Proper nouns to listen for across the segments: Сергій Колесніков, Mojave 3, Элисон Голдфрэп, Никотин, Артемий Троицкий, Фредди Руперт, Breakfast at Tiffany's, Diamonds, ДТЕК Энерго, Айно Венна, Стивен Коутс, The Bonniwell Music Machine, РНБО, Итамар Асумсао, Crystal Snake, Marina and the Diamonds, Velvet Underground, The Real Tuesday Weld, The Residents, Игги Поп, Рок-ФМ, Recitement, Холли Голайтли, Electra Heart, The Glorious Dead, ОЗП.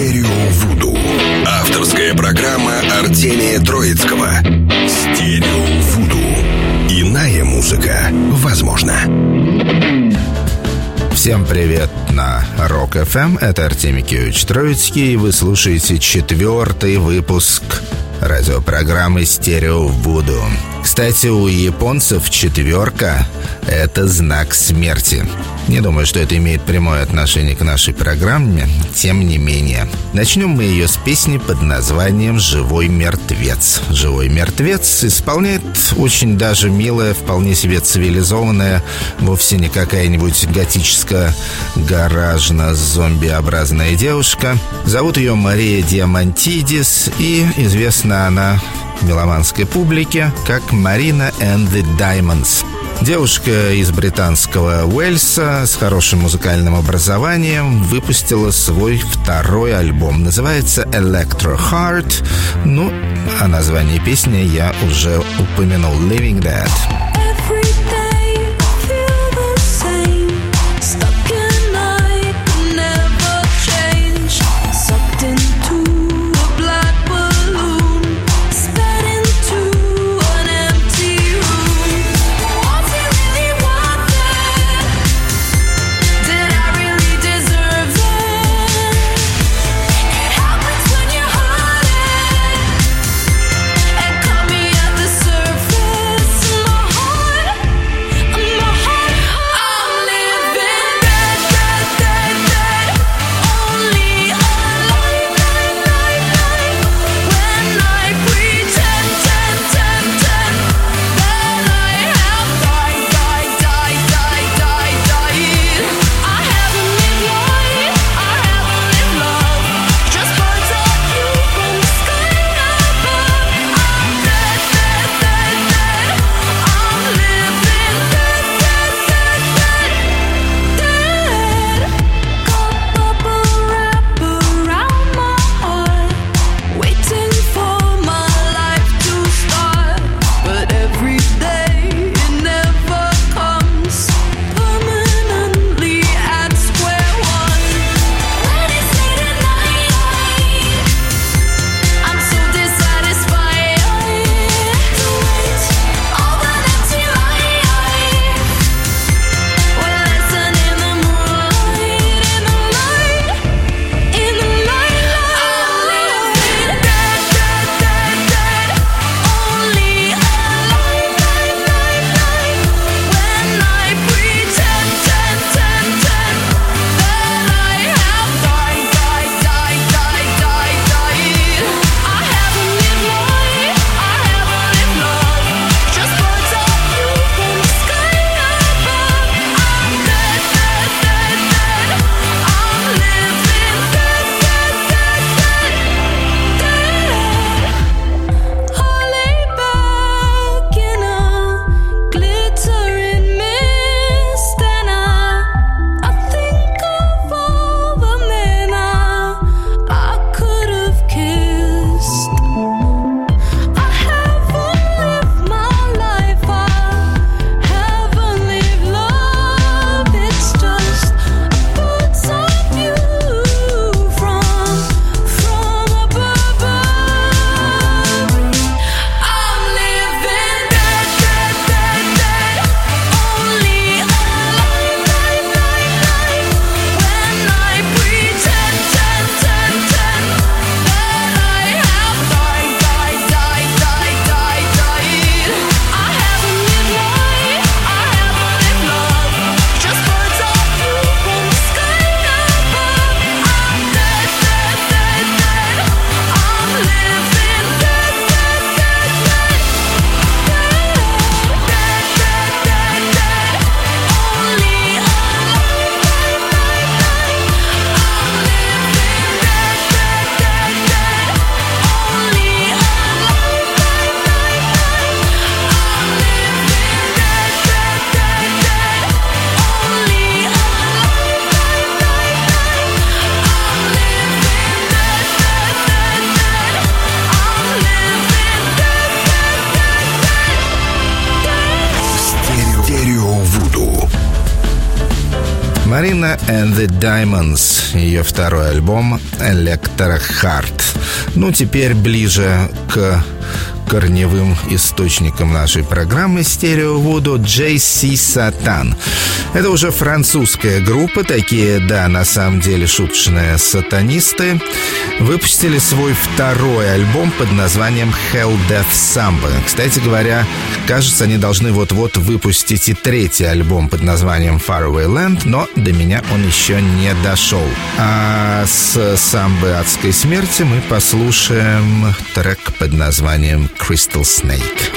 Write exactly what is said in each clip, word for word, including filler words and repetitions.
Мистерио Вуду. Авторская программа Артемия Троицкого. Стерео Вуду. Иная музыка возможно. Всем привет на Рок-ФМ. Это Артемий Киевич Троицкий. Вы слушаете четвертый выпуск радиопрограммы «Стерео Вуду». Кстати, у японцев четверка — это знак смерти. Не думаю, что это имеет прямое отношение к нашей программе, тем не менее. Начнем мы ее с песни под названием «Живой мертвец». «Живой мертвец» исполняет очень даже милая, вполне себе цивилизованная, вовсе не какая-нибудь готическая, гаражно-зомбиобразная девушка. Зовут ее Мария Диамантидис, и известна она меломанской публике как Marina and the Diamonds. Девушка из британского Уэльса с хорошим музыкальным образованием выпустила свой второй альбом. Называется Electra Heart. Ну, о названии песни я уже упомянул. Living Dead. Marina and the Diamonds, ее второй альбом Electra Heart. Ну, теперь ближе к корневым источником нашей программы «Стереовуду» джей си. Satan. Это уже французская группа, такие, да, на самом деле шуточные сатанисты, выпустили свой второй альбом под названием Hell Death Samba. Кстати говоря, кажется, они должны вот-вот выпустить и третий альбом под названием Faraway Land, но до меня он еще не дошел. А с самбы адской смерти мы послушаем трек под названием Crystal Snake.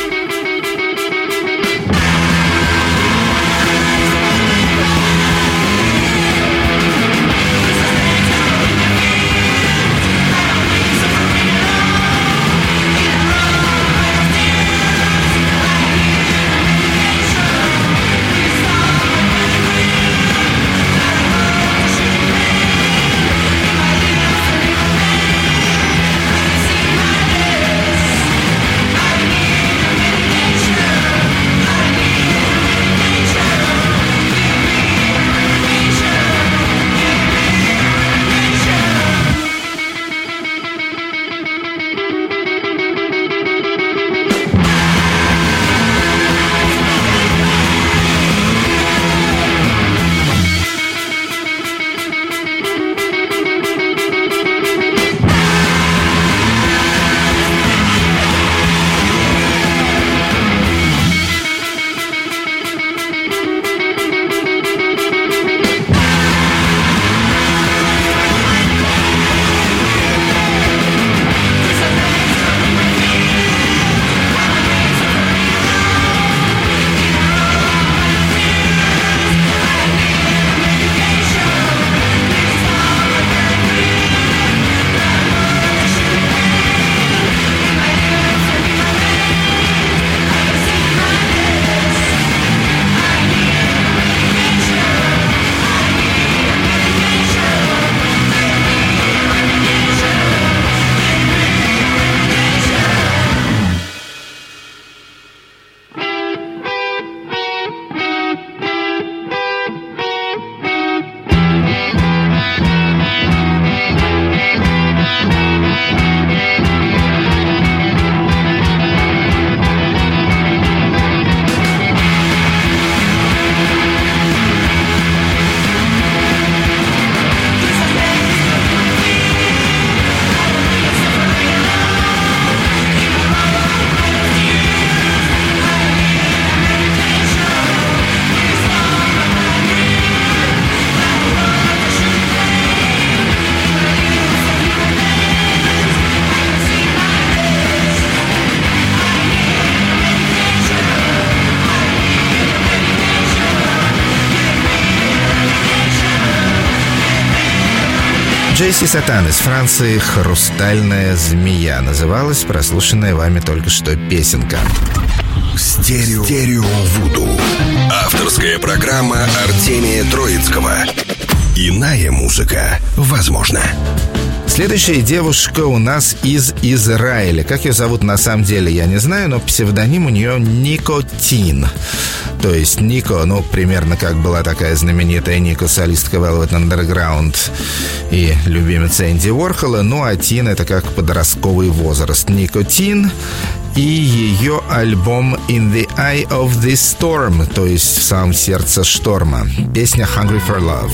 джей си. Satan из Франции, «Хрустальная змея» называлась прослушанная вами только что песенка. Стерео, Стерео Вуду. Авторская программа Артемия Троицкого. Иная музыка возможна. Следующая девушка у нас из Израиля. Как ее зовут на самом деле, я не знаю, но псевдоним у нее Никотин. То есть Нико, ну, примерно как была такая знаменитая Нико, солистка Velvet Underground и любимица Энди Уорхола. Ну, а Тин — это как подростковый возраст. Никотин и ее альбом In the Eye of the Storm, то есть в самом сердце шторма. Песня Hungry for Love.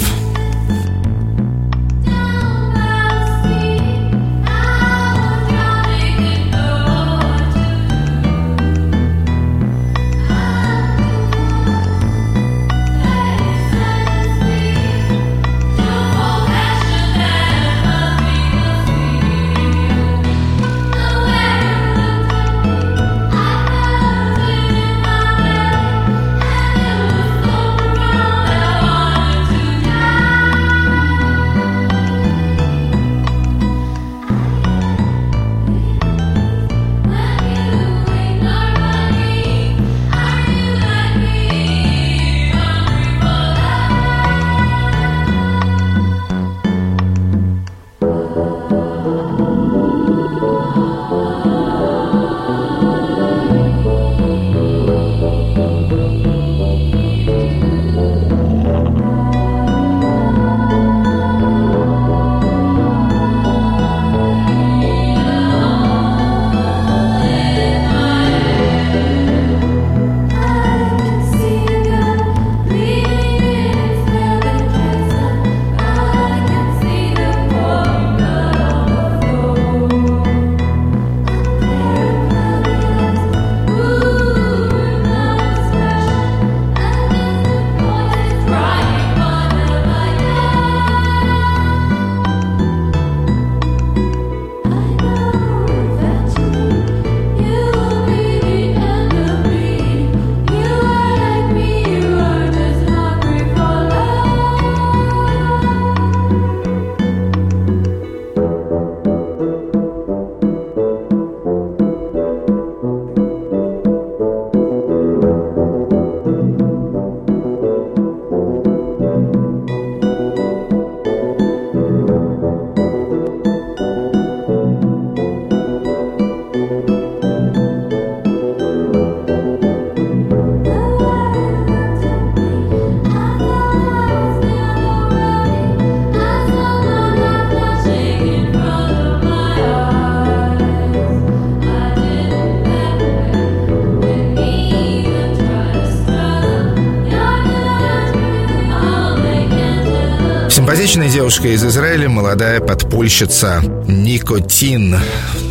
Отечественная девушка из Израиля, молодая подпольщица Никотин.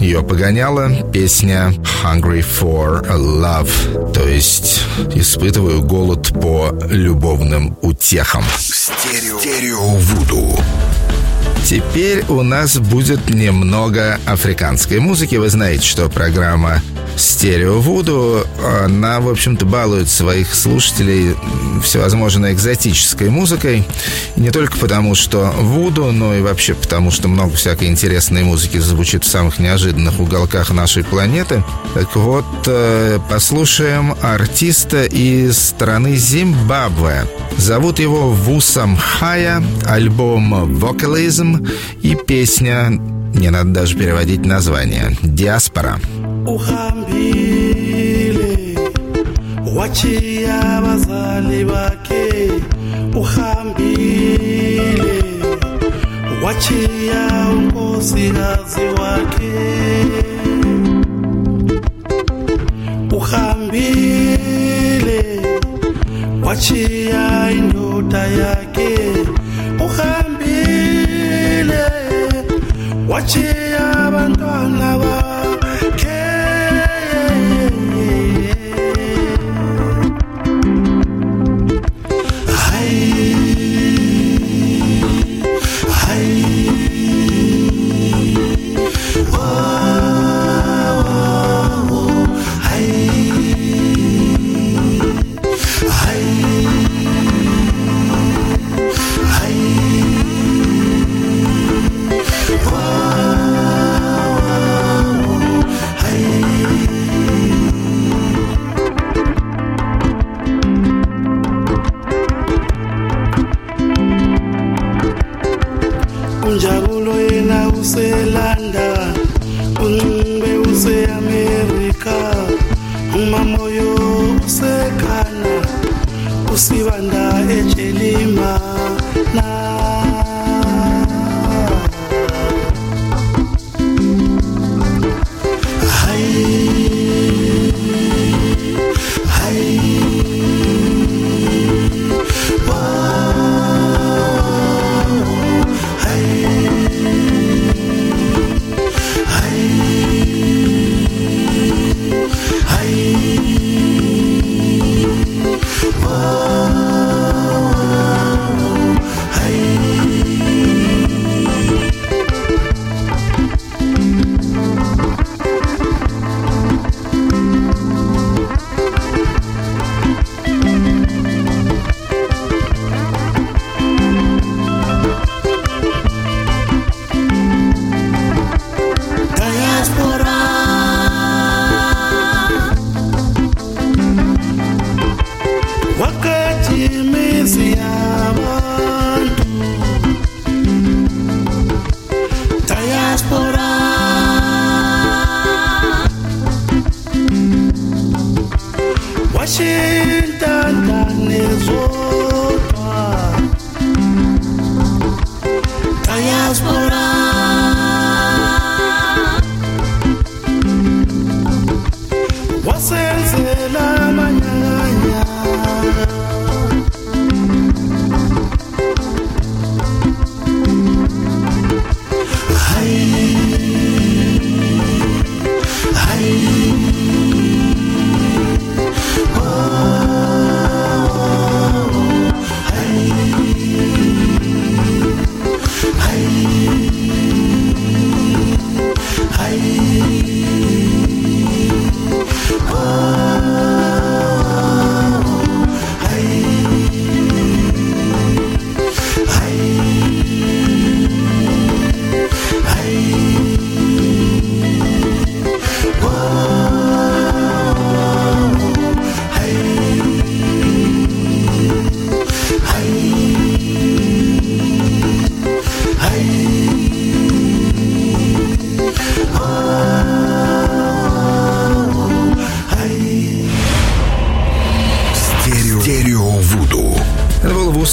Ее погоняла песня «Hungry for Love», то есть «Испытываю голод по любовным утехам». Стерео, Стерео Вуду. Теперь у нас будет немного африканской музыки. Вы знаете, что программа «Стерео Вуду», она, в общем-то, балует своих слушателей всевозможной экзотической музыкой. И не только потому, что вуду, но и вообще потому, что много всякой интересной музыки звучит в самых неожиданных уголках нашей планеты. Так вот, послушаем артиста из страны Зимбабве. Зовут его Вусам Хая, альбом «Vocalism» и песня, не надо даже переводить название, «Диаспора». Uhambile, wachia abazali bake. Uhambile, wachia unkosikazi wake. Uhambile, wachia indoda yake. Uhambile, wachia abantwana bake. Hey.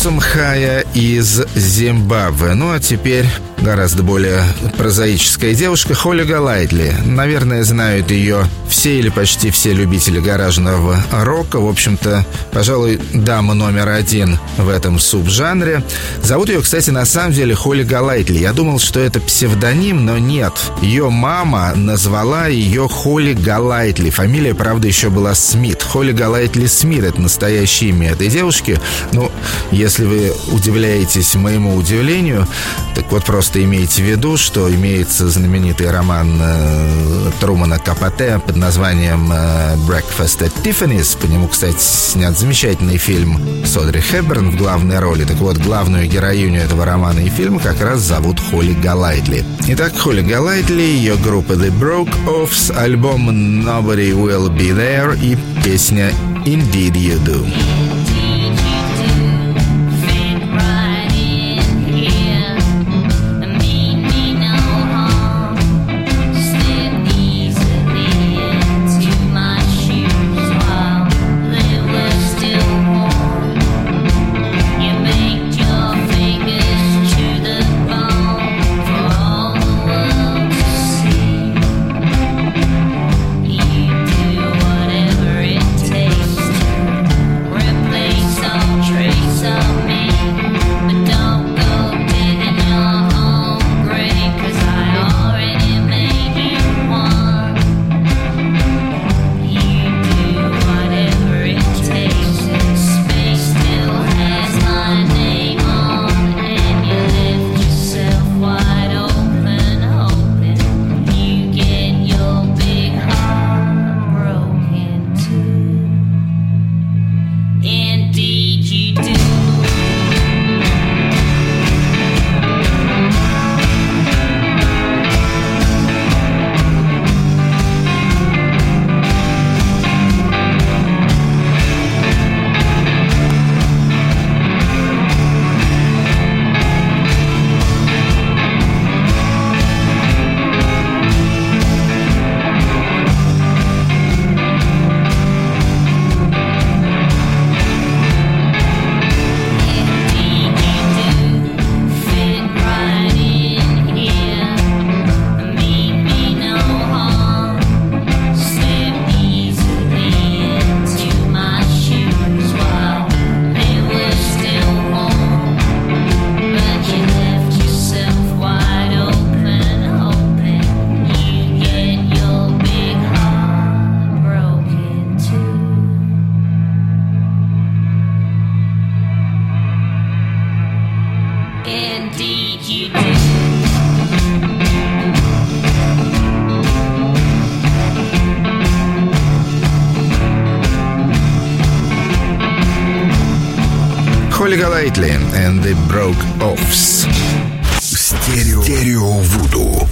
Вусам Хая из Зимбабве. Ну а теперь гораздо более прозаическая девушка Холли Голайтли. Наверное, знают ее все или почти все любители гаражного рока. В общем-то, пожалуй, дама номер один в этом субжанре. Зовут ее, кстати, на самом деле Холли Голайтли. Я думал, что это псевдоним, но нет. Ее мама назвала ее Холли Голайтли. Фамилия, правда, еще была Смит. Холли Голайтли Смит — это настоящее имя этой девушки. Ну, если вы удивляетесь моему удивлению, так вот просто имейте в виду, что имеется знаменитый роман э, Трумана Капоте под названием э, «Breakfast at Tiffany's». По нему, кстати, снят замечательный фильм с Одри Хепберн в главной роли. Так вот, главную героиню этого романа и фильма как раз зовут Холли Голайтли. Итак, Холли Голайтли, ее группа The Brokeoffs, альбом «Nobody Will Be There» и песня «Indeed You Do». Холли Голайтли and the Brokeoffs. Стерео. Стерео Вуду.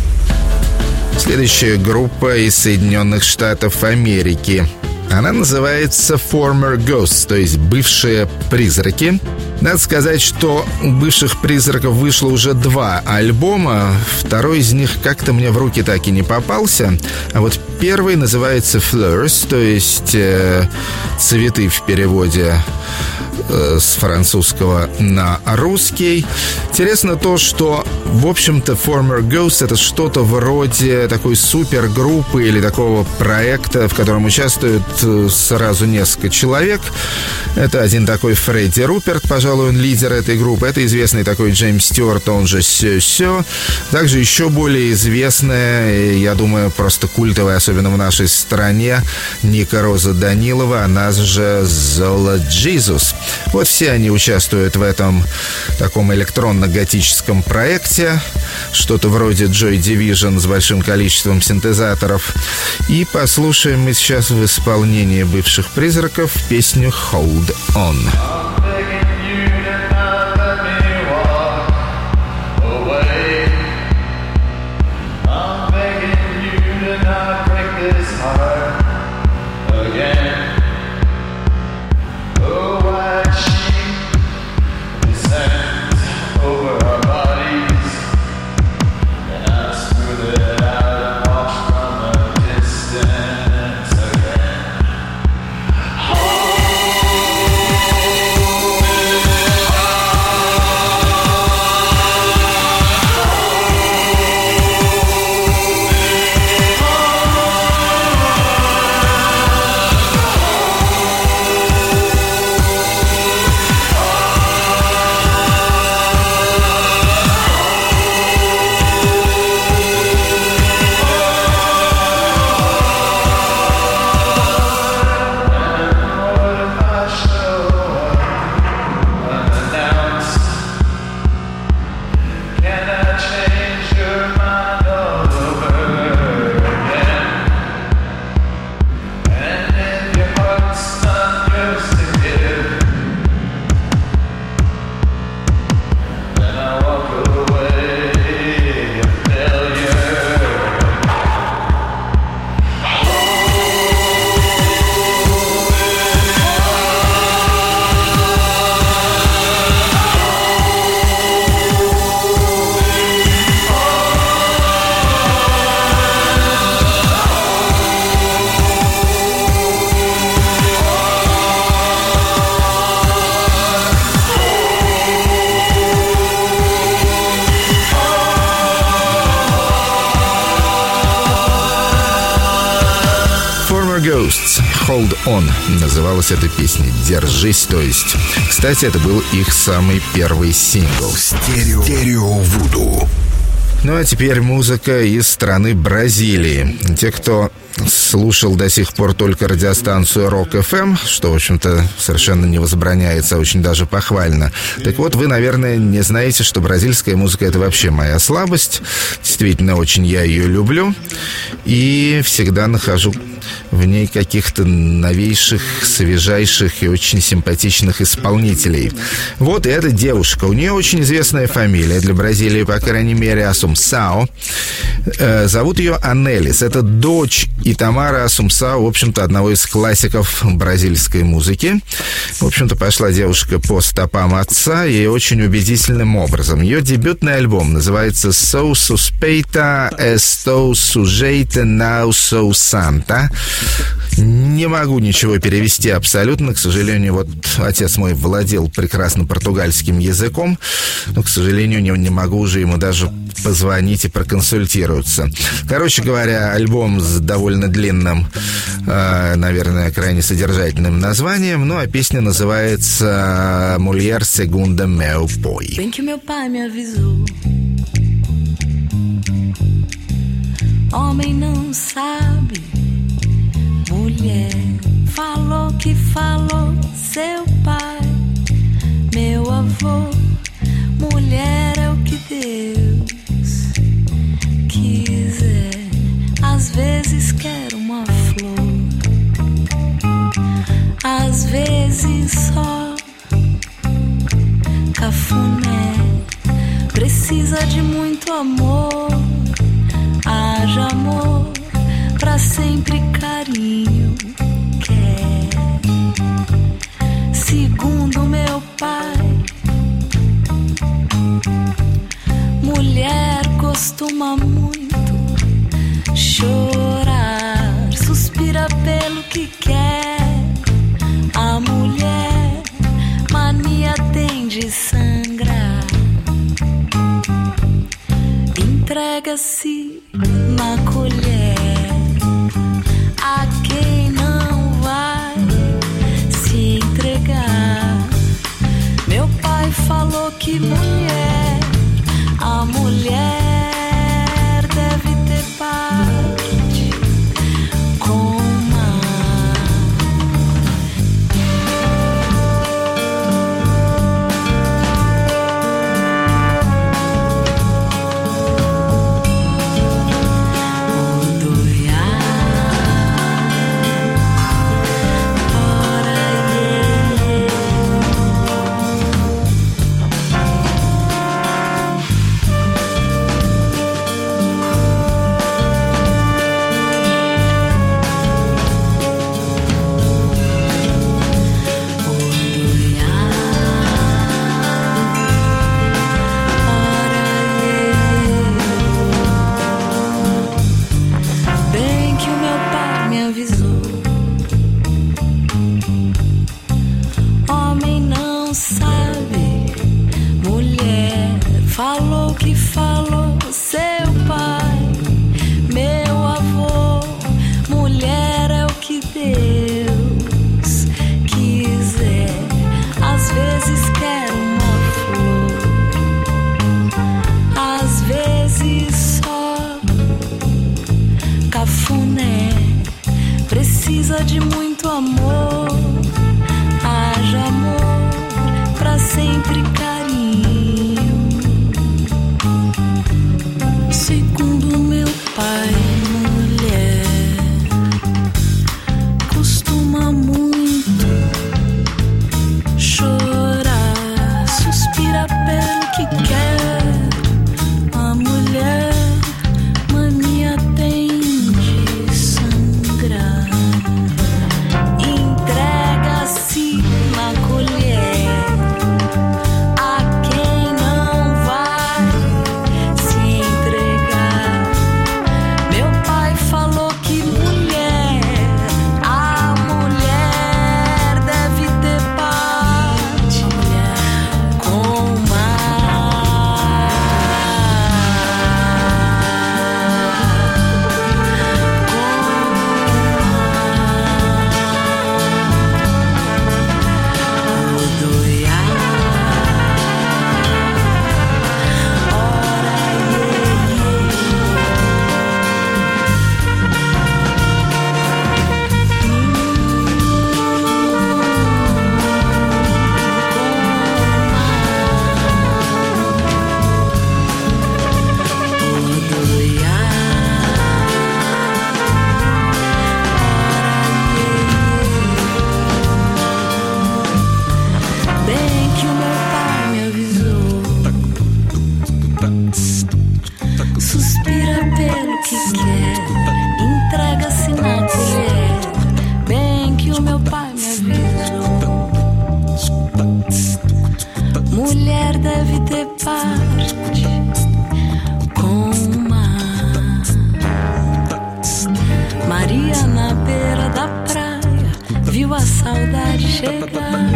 Следующая группа из Соединенных Штатов Америки. Она называется Former Ghosts, то есть бывшие призраки. Надо сказать, что у бывших призраков вышло уже два альбома. Второй из них как-то мне в руки так и не попался. А вот первый называется Fleurs, то есть э, цветы в переводе э, с французского на русский. Интересно то, что, в общем-то, Former Ghosts — это что-то вроде такой супергруппы или такого проекта, в котором участвуют сразу несколько человек. Это один такой Фредди Руперт, пожалуйста, он лидер этой группы. Это известный такой Джеймс Стюарт, он же Сё-Сё. Также еще более известная, я думаю, просто культовая, особенно в нашей стране, Ника Роза Данилова, она же Зола Джизус. Вот все они участвуют в этом таком электронно-готическом проекте, что-то вроде Joy Division с большим количеством синтезаторов. И послушаем мы сейчас в исполнении бывших призраков песню «Hold On». «Hold On» называлась эта песня. «Держись», то есть. Кстати, это был их самый первый сингл. «Стерео Вуду». Ну а теперь музыка из страны Бразилии. Те, кто слушал до сих пор только радиостанцию «Рок-ФМ», что, в общем-то, совершенно не возбраняется, а очень даже похвально. Так вот, вы, наверное, не знаете, что бразильская музыка — это вообще моя слабость. Действительно, очень я ее люблю. И всегда нахожу в ней каких-то новейших, свежайших и очень симпатичных исполнителей. Вот эта девушка. У нее очень известная фамилия для Бразилии, по крайней мере, Асумсао. Э, зовут ее Анелис. Это дочь Итамара Асумсао, в общем-то, одного из классиков бразильской музыки. В общем-то, пошла девушка по стопам отца и очень убедительным образом. Ее дебютный альбом называется «So Suspeita Esto Sujeita Now So Santa». Не могу ничего перевести абсолютно. К сожалению, вот отец мой владел прекрасно португальским языком, но, к сожалению, не, не могу уже ему даже позвонить и проконсультироваться. Короче говоря, альбом с довольно длинным, э, наверное, крайне содержательным названием. Ну, а песня называется «Mulher Segunda Meu Pai». Mulher, falou que falou seu pai, meu avô. Mulher é o que Deus quiser. Às vezes quero uma flor, às vezes só cafuné. Precisa de muito amor, haja amor. Pra sempre carinho quer. Segundo meu pai, mulher costuma muito chorar, suspira pelo que quer. A mulher mania tem de sangrar, entrega-se na colher. A quem não vai se entregar. Meu pai falou que mulher, a mulher deve ter parte com o Suspira pelo que quer, entrega-se na colher. Bem que o meu pai me avisou. Mulher deve ter parte com o mar. Maria na beira da praia viu a saudade chegar.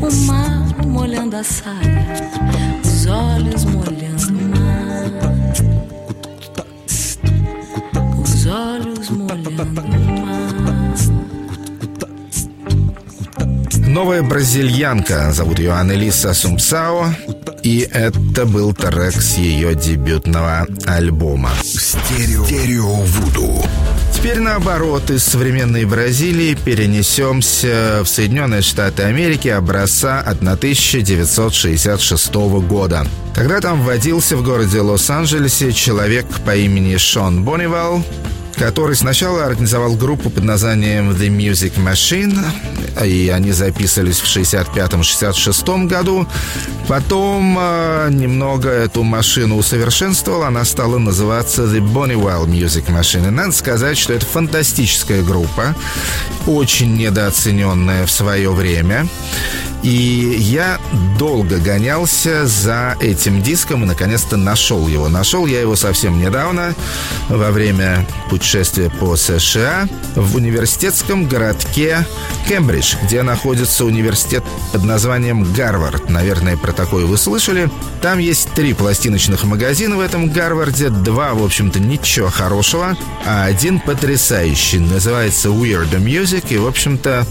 O mar molhando a saia, os olhos molhando o mar. Os olhos molhando o mar. Новая бразильянка, зовут ее Анелиса Сумпсао, и это был трек с ее дебютного альбома «Стерео, Стерео Вуду». Теперь наоборот, из современной Бразилии перенесемся в Соединенные Штаты Америки образца от тысяча девятьсот шестьдесят шестого года. Тогда там водился в городе Лос-Анджелесе человек по имени Шон Боннивелл, который сначала организовал группу под названием The Music Machine, и они записывались в шестьдесят пятом шестьдесят шестом году. Потом э, немного эту машину усовершенствовал, она стала называться The Bonniwell Music Machine. И надо сказать, что это фантастическая группа, очень недооцененная в свое время. И я долго гонялся за этим диском и, наконец-то, нашел его. Нашел я его совсем недавно, во время путешествия по США, в университетском городке Кембридж, где находится университет под названием Гарвард. Наверное, про такое вы слышали. Там есть три пластиночных магазина в этом Гарварде, два, в общем-то, ничего хорошего, а один потрясающий. Называется Weird Music, и, в общем-то,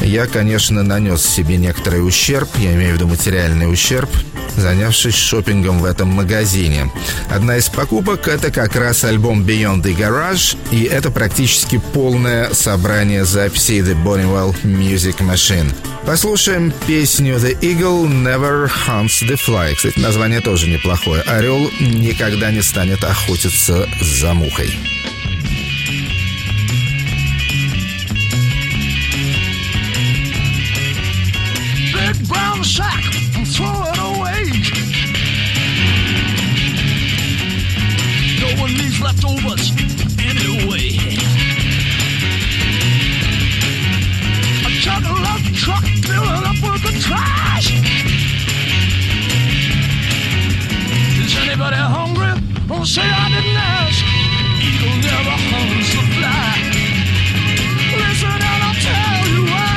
я, конечно, нанес себе некоторый ущерб, я имею в виду материальный ущерб, занявшись шопингом в этом магазине. Одна из покупок — это как раз альбом Beyond the Garage, и это практически полное собрание записей The Bonniwell Music Machine. Послушаем песню The Eagle Never Hunts the Fly. Кстати, название тоже неплохое. «Орел никогда не станет охотиться за мухой». Sack and throw it away. No one needs leftovers anyway. A juggernaut truck filling up with the trash. Is anybody hungry? Oh, say I didn't ask. Eagle never hunts the fly. Listen and I'll tell you why.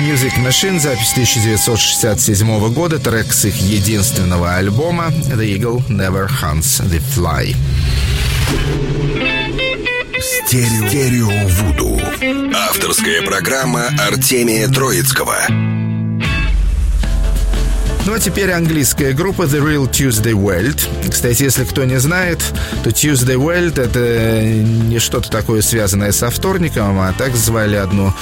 Music Machine, запись тысяча девятьсот шестьдесят седьмого года, трек с их единственного альбома The Eagle Never Hunts the Fly. Стерео, Стерео Вуду. Авторская программа Артемия Троицкого. Но теперь английская группа The Real Tuesday Weld. Кстати, если кто не знает, то Tuesday Weld — это не что-то такое, связанное со вторником, а так звали одну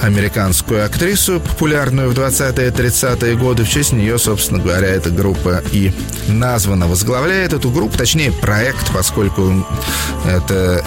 американскую актрису, популярную в двадцатые-тридцатые годы. В честь нее, собственно говоря, эта группа и названа. Возглавляет эту группу, точнее, проект, поскольку это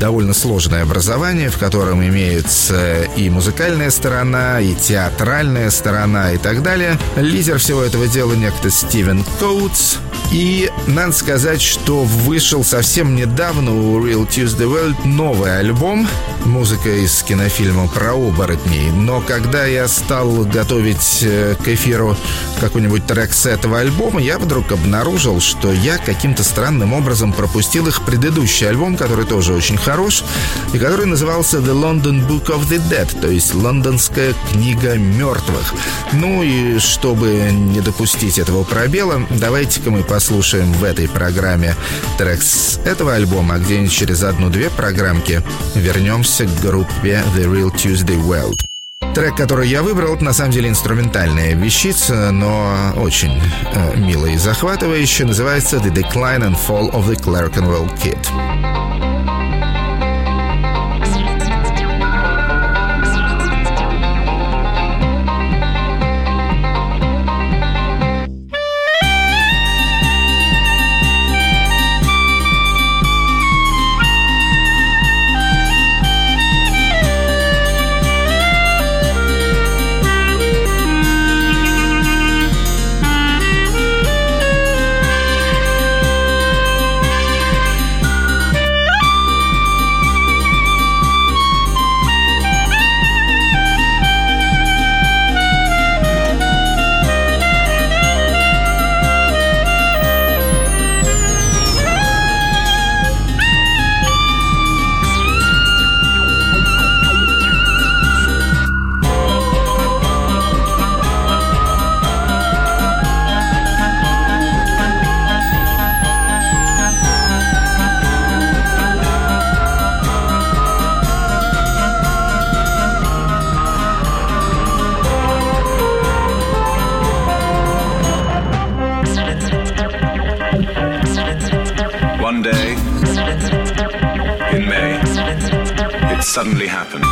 довольно сложное образование, в котором имеется и музыкальная сторона, и театральная сторона, и так далее. Лидер всего этого дела некто Стивен Коутс. И надо сказать, что вышел совсем недавно у Real Tuesday Weld новый альбом, музыка из кинофильма про оборотней. Но когда я стал готовить к эфиру какой-нибудь трек с этого альбома, я вдруг обнаружил, что я каким-то странным образом пропустил их предыдущий альбом, который тоже очень хорош, и который назывался The London Book of the Dead, то есть «Лондонская книга мертвых». Ну и чтобы не допустить этого пробела, давайте-ка мы послушаем в этой программе трек с этого альбома, а где-нибудь через одну-две программки вернемся к группе The Real Tuesday Weld. Трек, который я выбрал, это на самом деле инструментальная вещица, но очень э, милая и захватывающая. Называется «The Decline and Fall of the Clerkenwell Kid». Suddenly happened.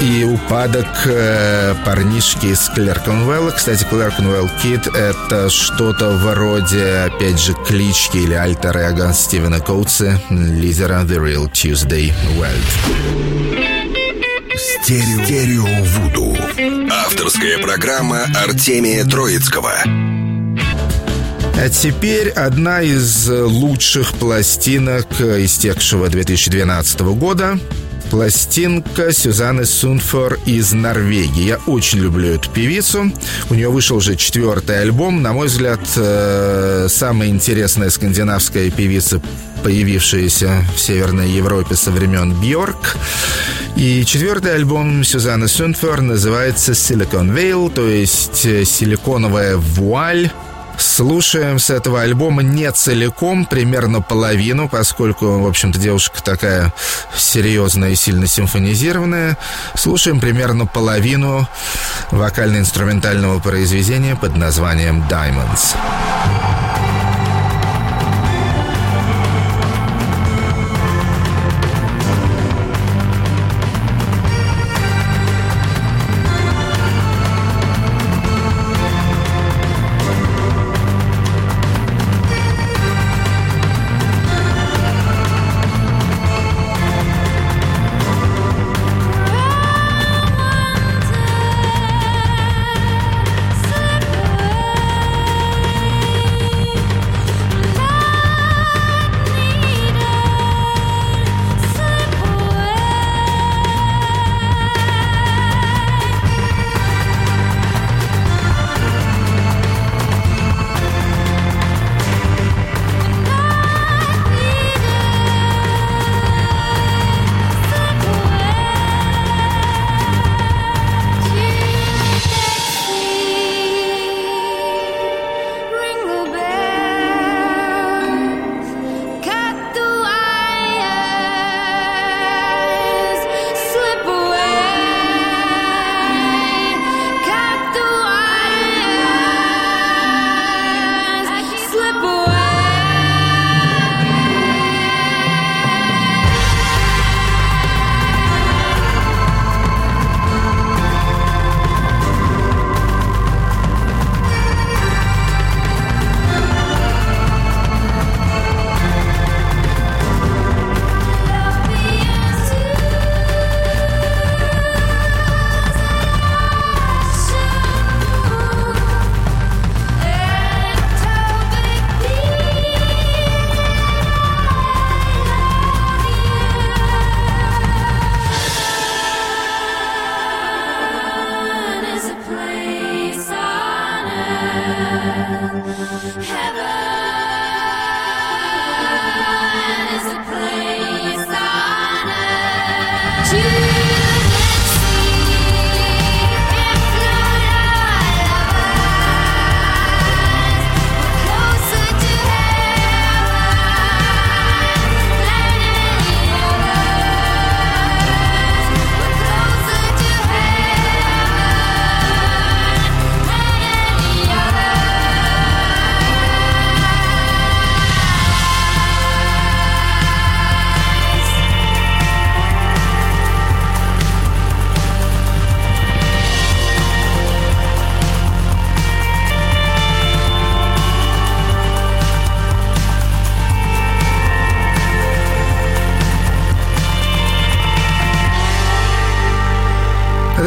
И упадок э, парнишки из Клеркенвелла. Кстати, Clerkenwell Kid — это что-то вроде, опять же, клички или альтер-эго Стивена Коутса, лидера The Real Tuesday Weld. Стерео Вуду. Авторская программа Артемия Троицкого. А теперь одна из лучших пластинок истекшего две тысячи двенадцатого года. Пластинка Сюзанны Сунфор из Норвегии. Я очень люблю эту певицу. У нее вышел уже четвертый альбом. На мой взгляд, самая интересная скандинавская певица, появившаяся в Северной Европе со времен Бьорк. И четвертый альбом Сюзанны Сунфор называется Silicone Veil, то есть «Силиконовая вуаль». Слушаем с этого альбома не целиком, примерно половину, поскольку, в общем-то, девушка такая серьезная и сильно симфонизированная. Слушаем примерно половину вокально-инструментального произведения под названием «Diamonds».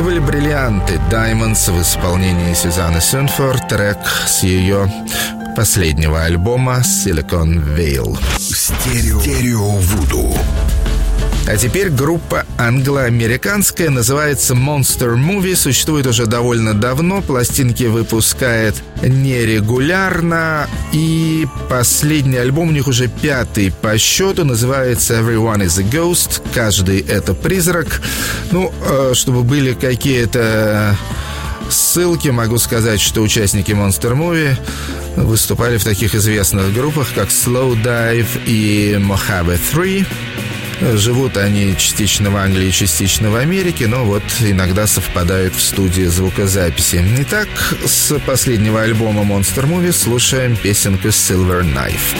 были бриллианты Diamonds в исполнении Сюзанны Сунфор, трек с ее последнего альбома Silicone Veil. Стерео Вуду. А теперь группа англо-американская, называется Monster Movie, существует уже довольно давно, пластинки выпускает нерегулярно, и последний альбом у них уже пятый по счету, называется Everyone is a Ghost, каждый это призрак. Ну, чтобы были какие-то ссылки, могу сказать, что участники Monster Movie выступали в таких известных группах, как Slow Dive и Mojave три. Живут они частично в Англии, частично в Америке, но вот иногда совпадают в студии звукозаписи. Итак, с последнего альбома Monster Movie слушаем песенку Silver Knife.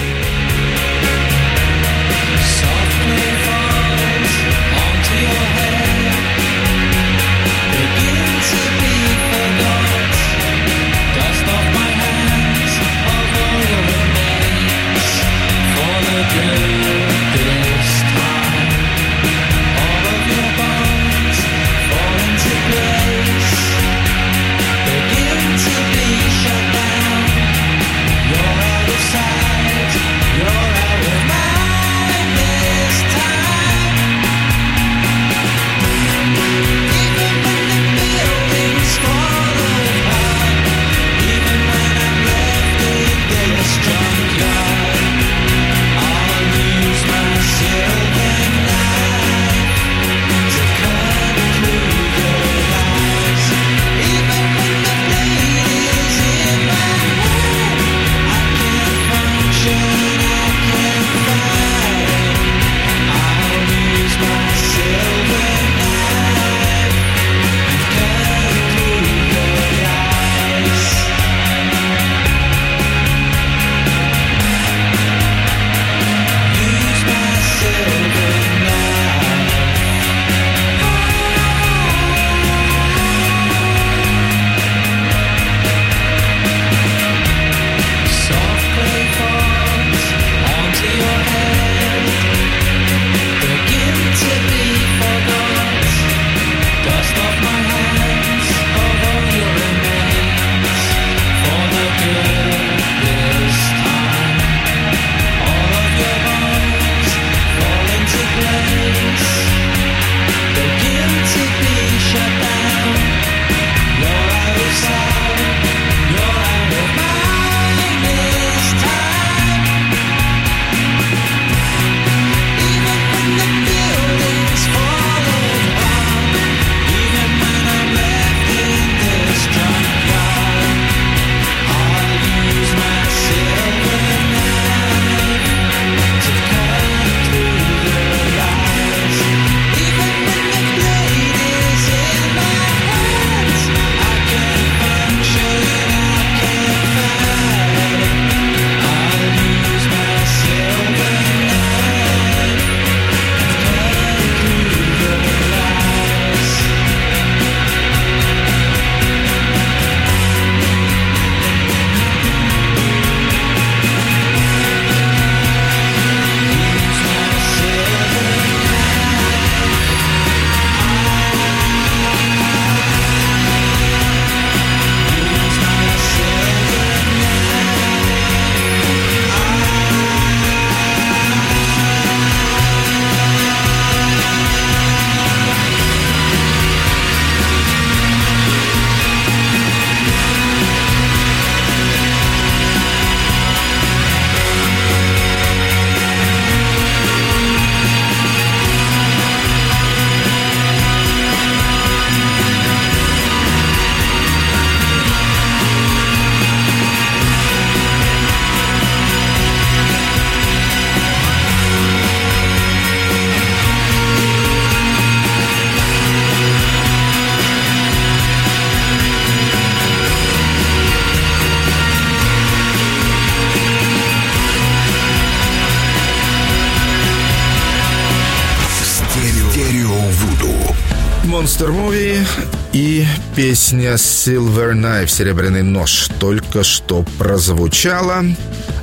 Monster Movie и песня Silver Knife, серебряный нож, только что прозвучала.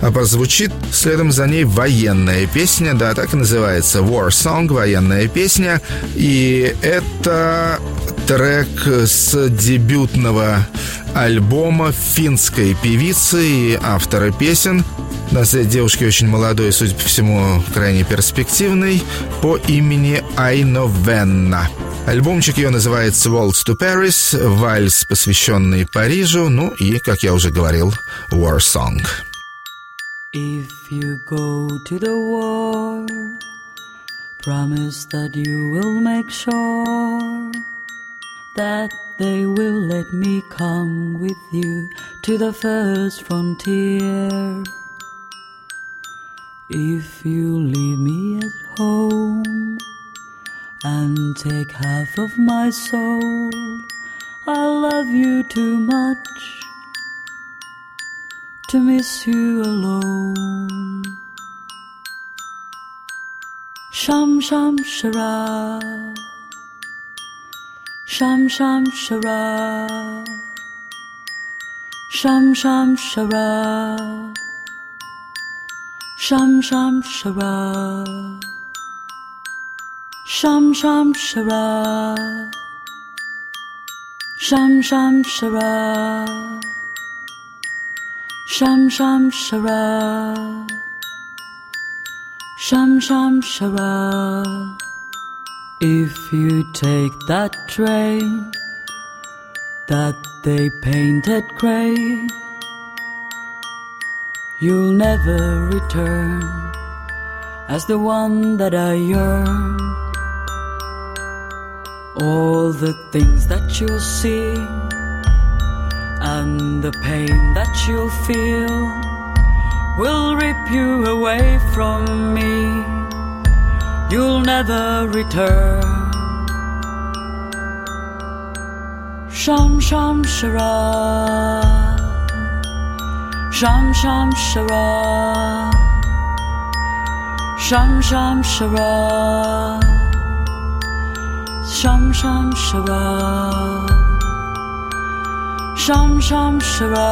А прозвучит следом за ней военная песня, да, так и называется War Song, военная песня. И это трек с дебютного альбома финской певицы и автора песен. Наследие девушки очень молодой, судя по всему, крайне перспективной, по имени Айно Венна. Альбомчик ее называется «Waltz to Paris», вальс, посвященный Парижу, ну и, как я уже говорил, «War Song». If you go to the war, promise that you will make sure that they will let me come with you to the first frontier. If you leave me at home and take half of my soul, I love you too much to miss you alone. Sham sham shara, sham sham shara, sham sham shara, sham sham shara, sham sham shara, sham sham shara, sham sham shara, sham sham shara. If you take that train that they painted grey, you'll never return as the one that I yearn. All the things that you'll see and the pain that you'll feel will rip you away from me. You'll never return. Sham sham shara, sham sham shara, sham sham shara, sham sham shara, sham sham shara,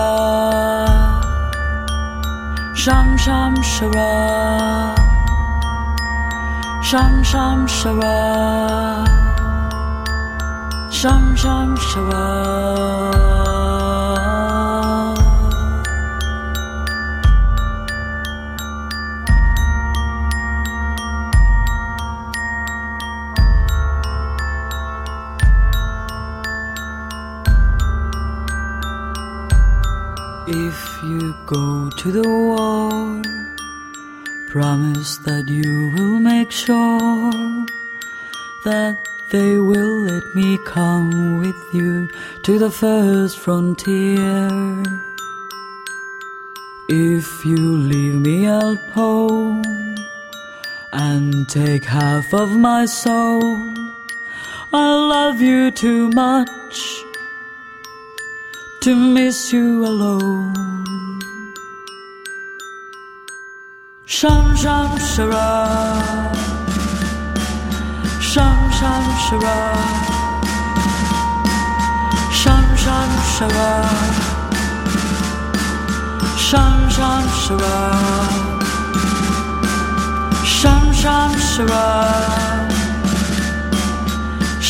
sham sham shara, sham sham shara, sham sham shara. If you go to the war, promise that you will make sure that they will let me come with you to the first frontier. If you leave me at home and take half of my soul, I love you too much to miss you alone. Sham sham shara, sham sham shara, sham sham shara, sham sham shara, sham sham shara,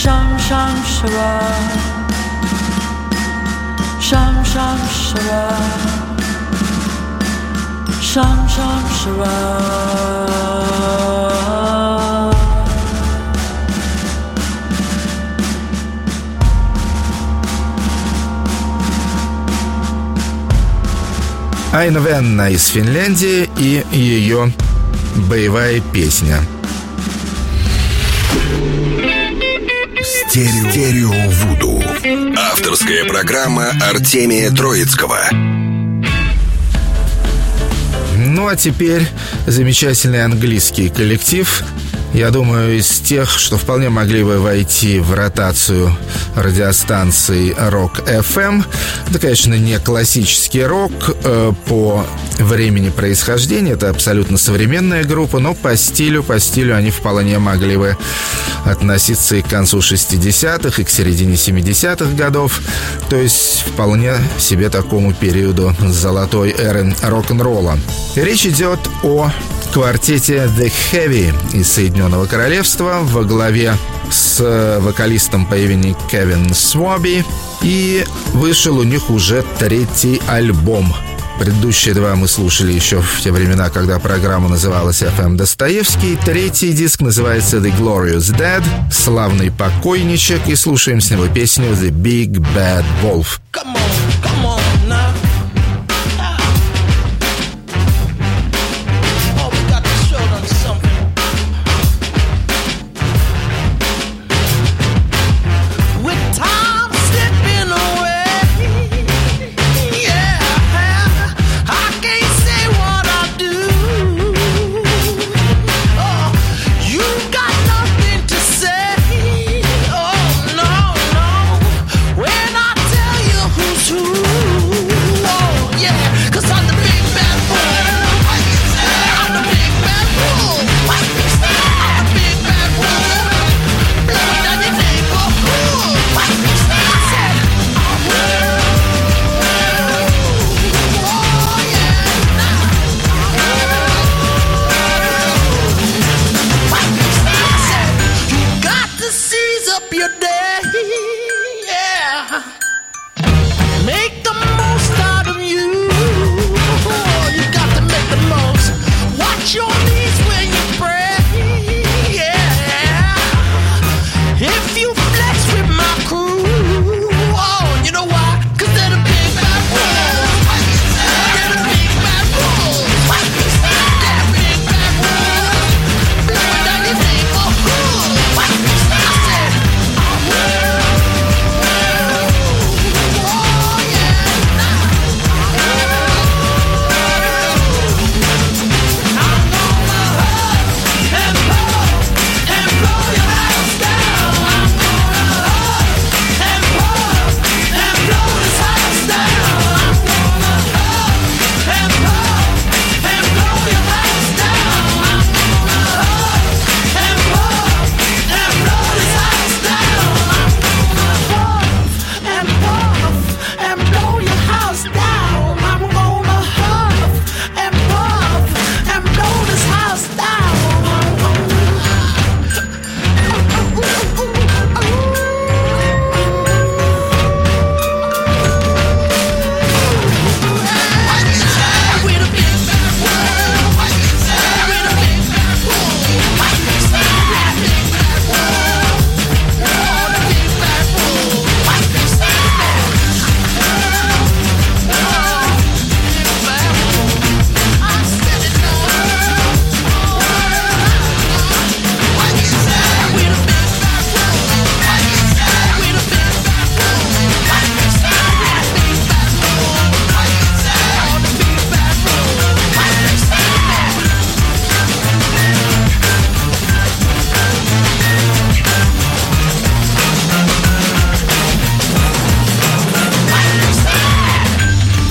sham sham shara, sham sham shara, sham sham shara. Айно Венна из Финляндии и ее боевая песня. Стерео, Стерео Вуду. Авторская программа Артемия Троицкого. Ну а теперь замечательный английский коллектив. Я думаю, из тех, что вполне могли бы войти в ротацию радиостанций Рок-ФМ. Это, конечно, не классический рок э, по времени происхождения. Это абсолютно современная группа, но по стилю, по стилю они вполне могли бы относиться и к концу шестидесятых, и к середине семидесятых годов. То есть вполне себе такому периоду золотой эры рок-н-ролла. Речь идет о квартете The Heavy из Соединенного Королевства во главе с вокалистом по имени Кевин Своби. И вышел у них уже третий альбом. Предыдущие два мы слушали еще в те времена, когда программа называлась эф эм Достоевский. Третий диск называется The Glorious Dead, славный покойничек, и слушаем с него песню The Big Bad Wolf. Come on, come on now.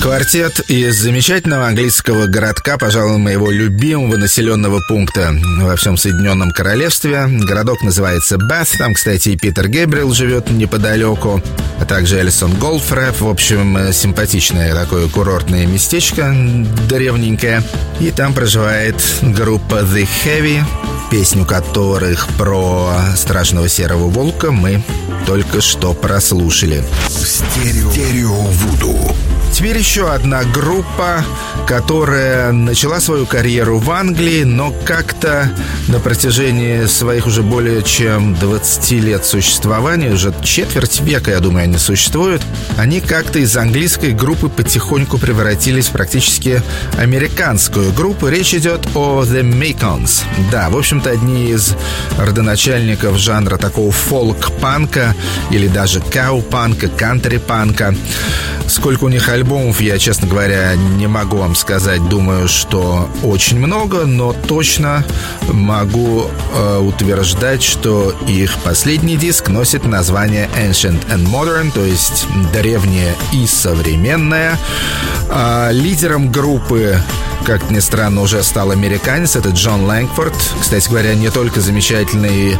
Квартет из замечательного английского городка, пожалуй, моего любимого населенного пункта во всем Соединенном Королевстве. Городок называется Бэт. Там, кстати, и Питер Гэбриэл живет неподалеку, а также Элисон Голдфрэп. В общем, симпатичное такое курортное местечко, древненькое. И там проживает группа The Heavy, песню которых про страшного серого волка мы только что прослушали. Стерео Вуду. Теперь еще одна группа, которая начала свою карьеру в Англии, но как-то на протяжении своих уже более чем двадцать лет существования, уже четверть века, я думаю, они существуют, они как-то из английской группы потихоньку превратились в практически американскую группу. Речь идет о The Mekons. Да, в общем-то, одни из родоначальников жанра такого фолк-панка или даже кау-панка, кантри-панка. Сколько у них альбомов, я, честно говоря, не могу вам сказать. Думаю, что очень много, но точно могу э, утверждать, что их последний диск носит название Ancient and Modern, то есть древнее и современное. Э, лидером группы как ни странно, уже стал американец. Это Джон Лэнгфорд. Кстати говоря, не только замечательный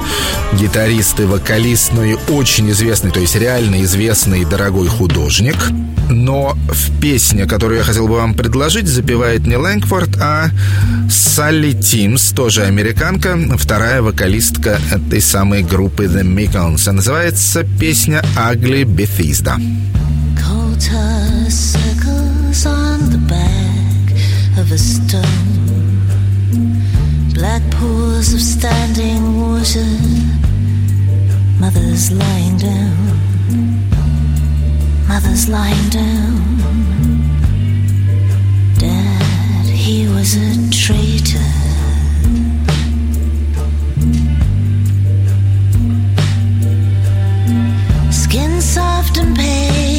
гитарист и вокалист, но и очень известный, то есть реально известный и дорогой художник. Но в песне, которую я хотел бы вам предложить, запевает не Лэнгфорд, а Салли Тимс, тоже американка, вторая вокалистка этой самой группы The Mekons. Называется песня «Ugly Bethesda». Circles on the back of a stone, black pools of standing water, mothers lying down, mothers lying down. Dad, he was a traitor. Skin soft and pale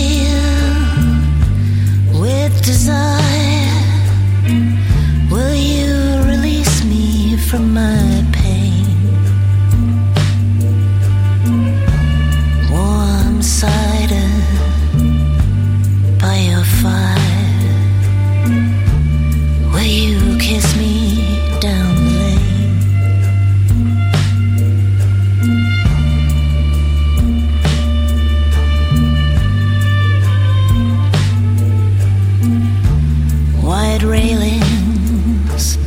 with desire, will you release me from my pain? Warm cider by your fire, will you kiss me down the lane? Wide railings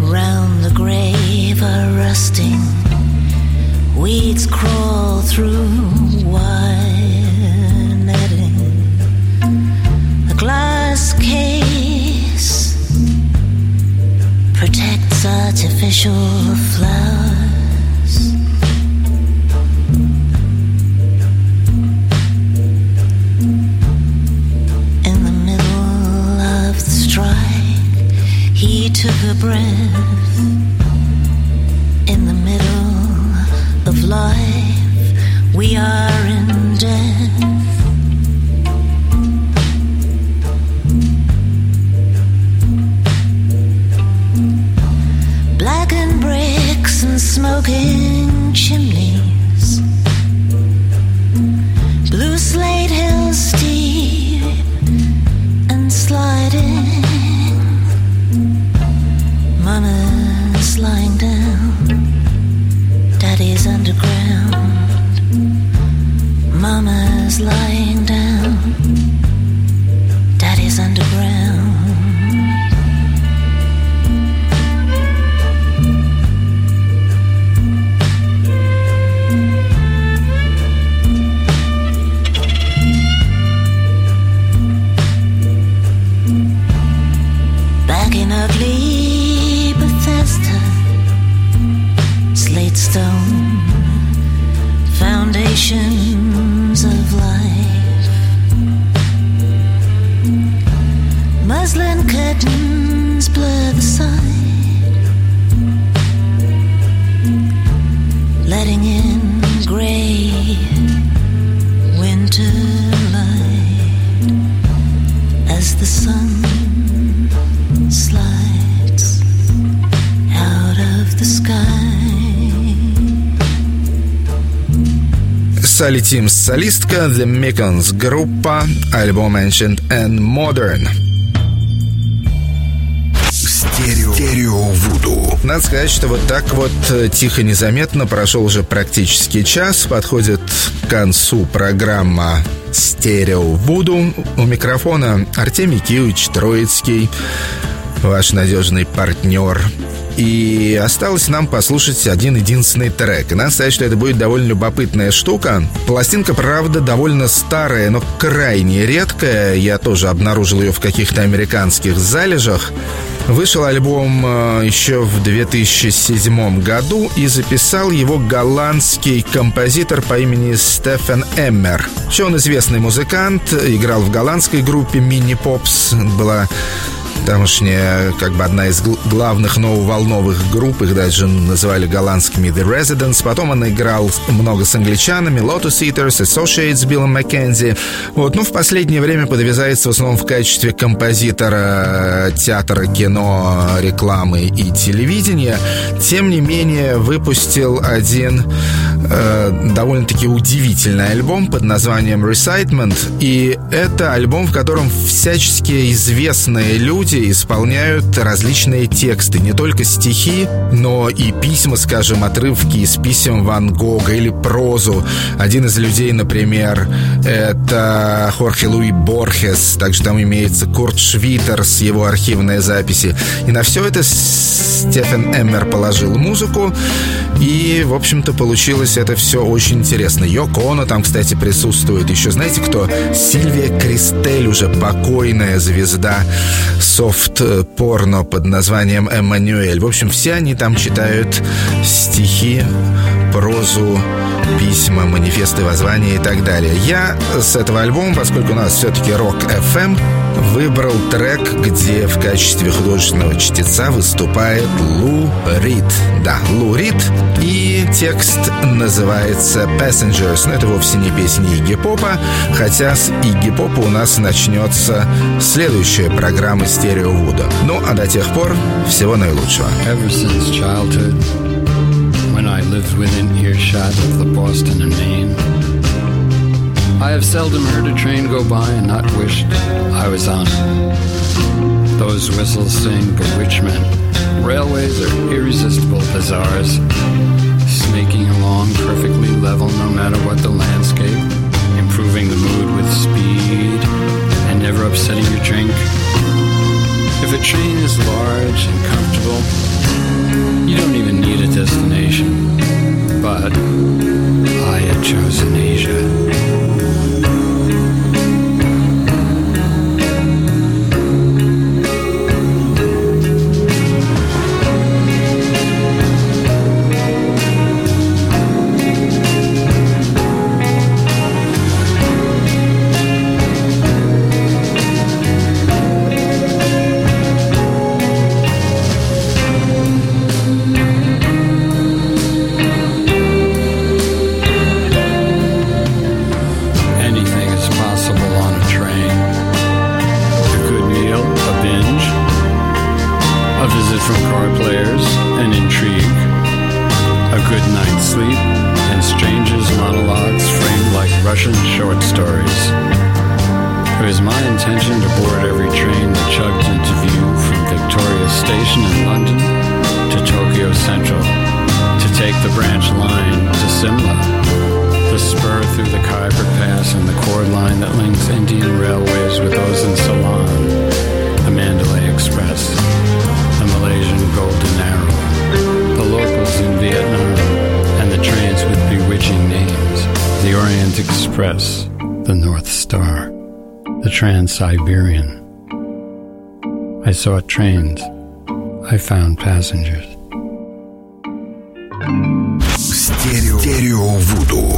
round the grave are rusting. Weeds crawl through wire netting. A glass case protects artificial flowers. In the middle of the strike, he took a breath. In the middle of life, we are in death. Blackened bricks and smoking chimneys, blue slate hills steep and sliding, mama's lying down, daddy's underground, mama's lying down, daddy's underground. Ugly Bethesda, slate stone, foundations of life, muslin curtains blur the side, letting in grey winter light as the sun slides out of the sky. Салли Тимс, солистка, The Mekons, группа, альбом Ancient and Modern. Стерео-вуду. Надо сказать, что вот так вот тихо, незаметно прошел уже практически час. Подходит к концу программа «Стерео-вуду». У микрофона Артемий Киевич Троицкий, ваш надежный партнер. И осталось нам послушать один-единственный трек. И надо сказать, что это будет довольно любопытная штука. Пластинка, правда, довольно старая, но крайне редкая. Я тоже обнаружил ее в каких-то американских залежах. Вышел альбом еще в две тысячи седьмом году, и записал его голландский композитор по имени Стефан Эммер. Вообще он известный музыкант, играл в голландской группе Mini Pops, была тамошняя, как бы, одна из гл- главных нововолновых групп. Их даже называли голландскими The Residents. Потом она играл много с англичанами, Lotus Eaters, Associates с Биллом Маккензи. Вот, ну, в последнее время подвязается в основном в качестве композитора театра, кино, рекламы и телевидения. Тем не менее, выпустил один э, довольно-таки удивительный альбом под названием «Recitement». И это альбом, в котором всячески известные люди исполняют различные тексты. Не только стихи, но и письма, скажем, отрывки из писем Ван Гога или прозу. Один из людей, например, это Хорхе Луи Борхес. Также там имеется Курт Швитерс, его архивные записи. И на все это Стефан Эммер положил музыку. И, в общем-то, получилось это все очень интересно. Йоко Оно там, кстати, присутствует. Еще знаете кто? Сильвия Кристель, уже покойная звезда софт-порно под названием «Эммануэль». В общем, все они там читают стихи, прозу, письма, манифесты, воззвания и так далее. Я с этого альбома, поскольку у нас все-таки рок-эф эм, выбрал трек, где в качестве художественного чтеца выступает Лу Рид. Да, Лу Рид. И текст называется «Passengers». Но это вовсе не песня Игги Попа, хотя с Игги Попа у нас начнется следующая программа «Стерео Вуда». Ну, а до тех пор всего наилучшего. When I lived within earshot of the Boston and Maine, I have seldom heard a train go by and not wished I was on it. Those whistles sing bewitchment. Railways are irresistible bazaars, snaking along perfectly level no matter what the landscape, improving the mood with speed and never upsetting your drink. If a train is large and comfortable, you don't even need a destination, but I had chosen Asia. Siberian. I saw trains. I found passengers. Стерео Вуду.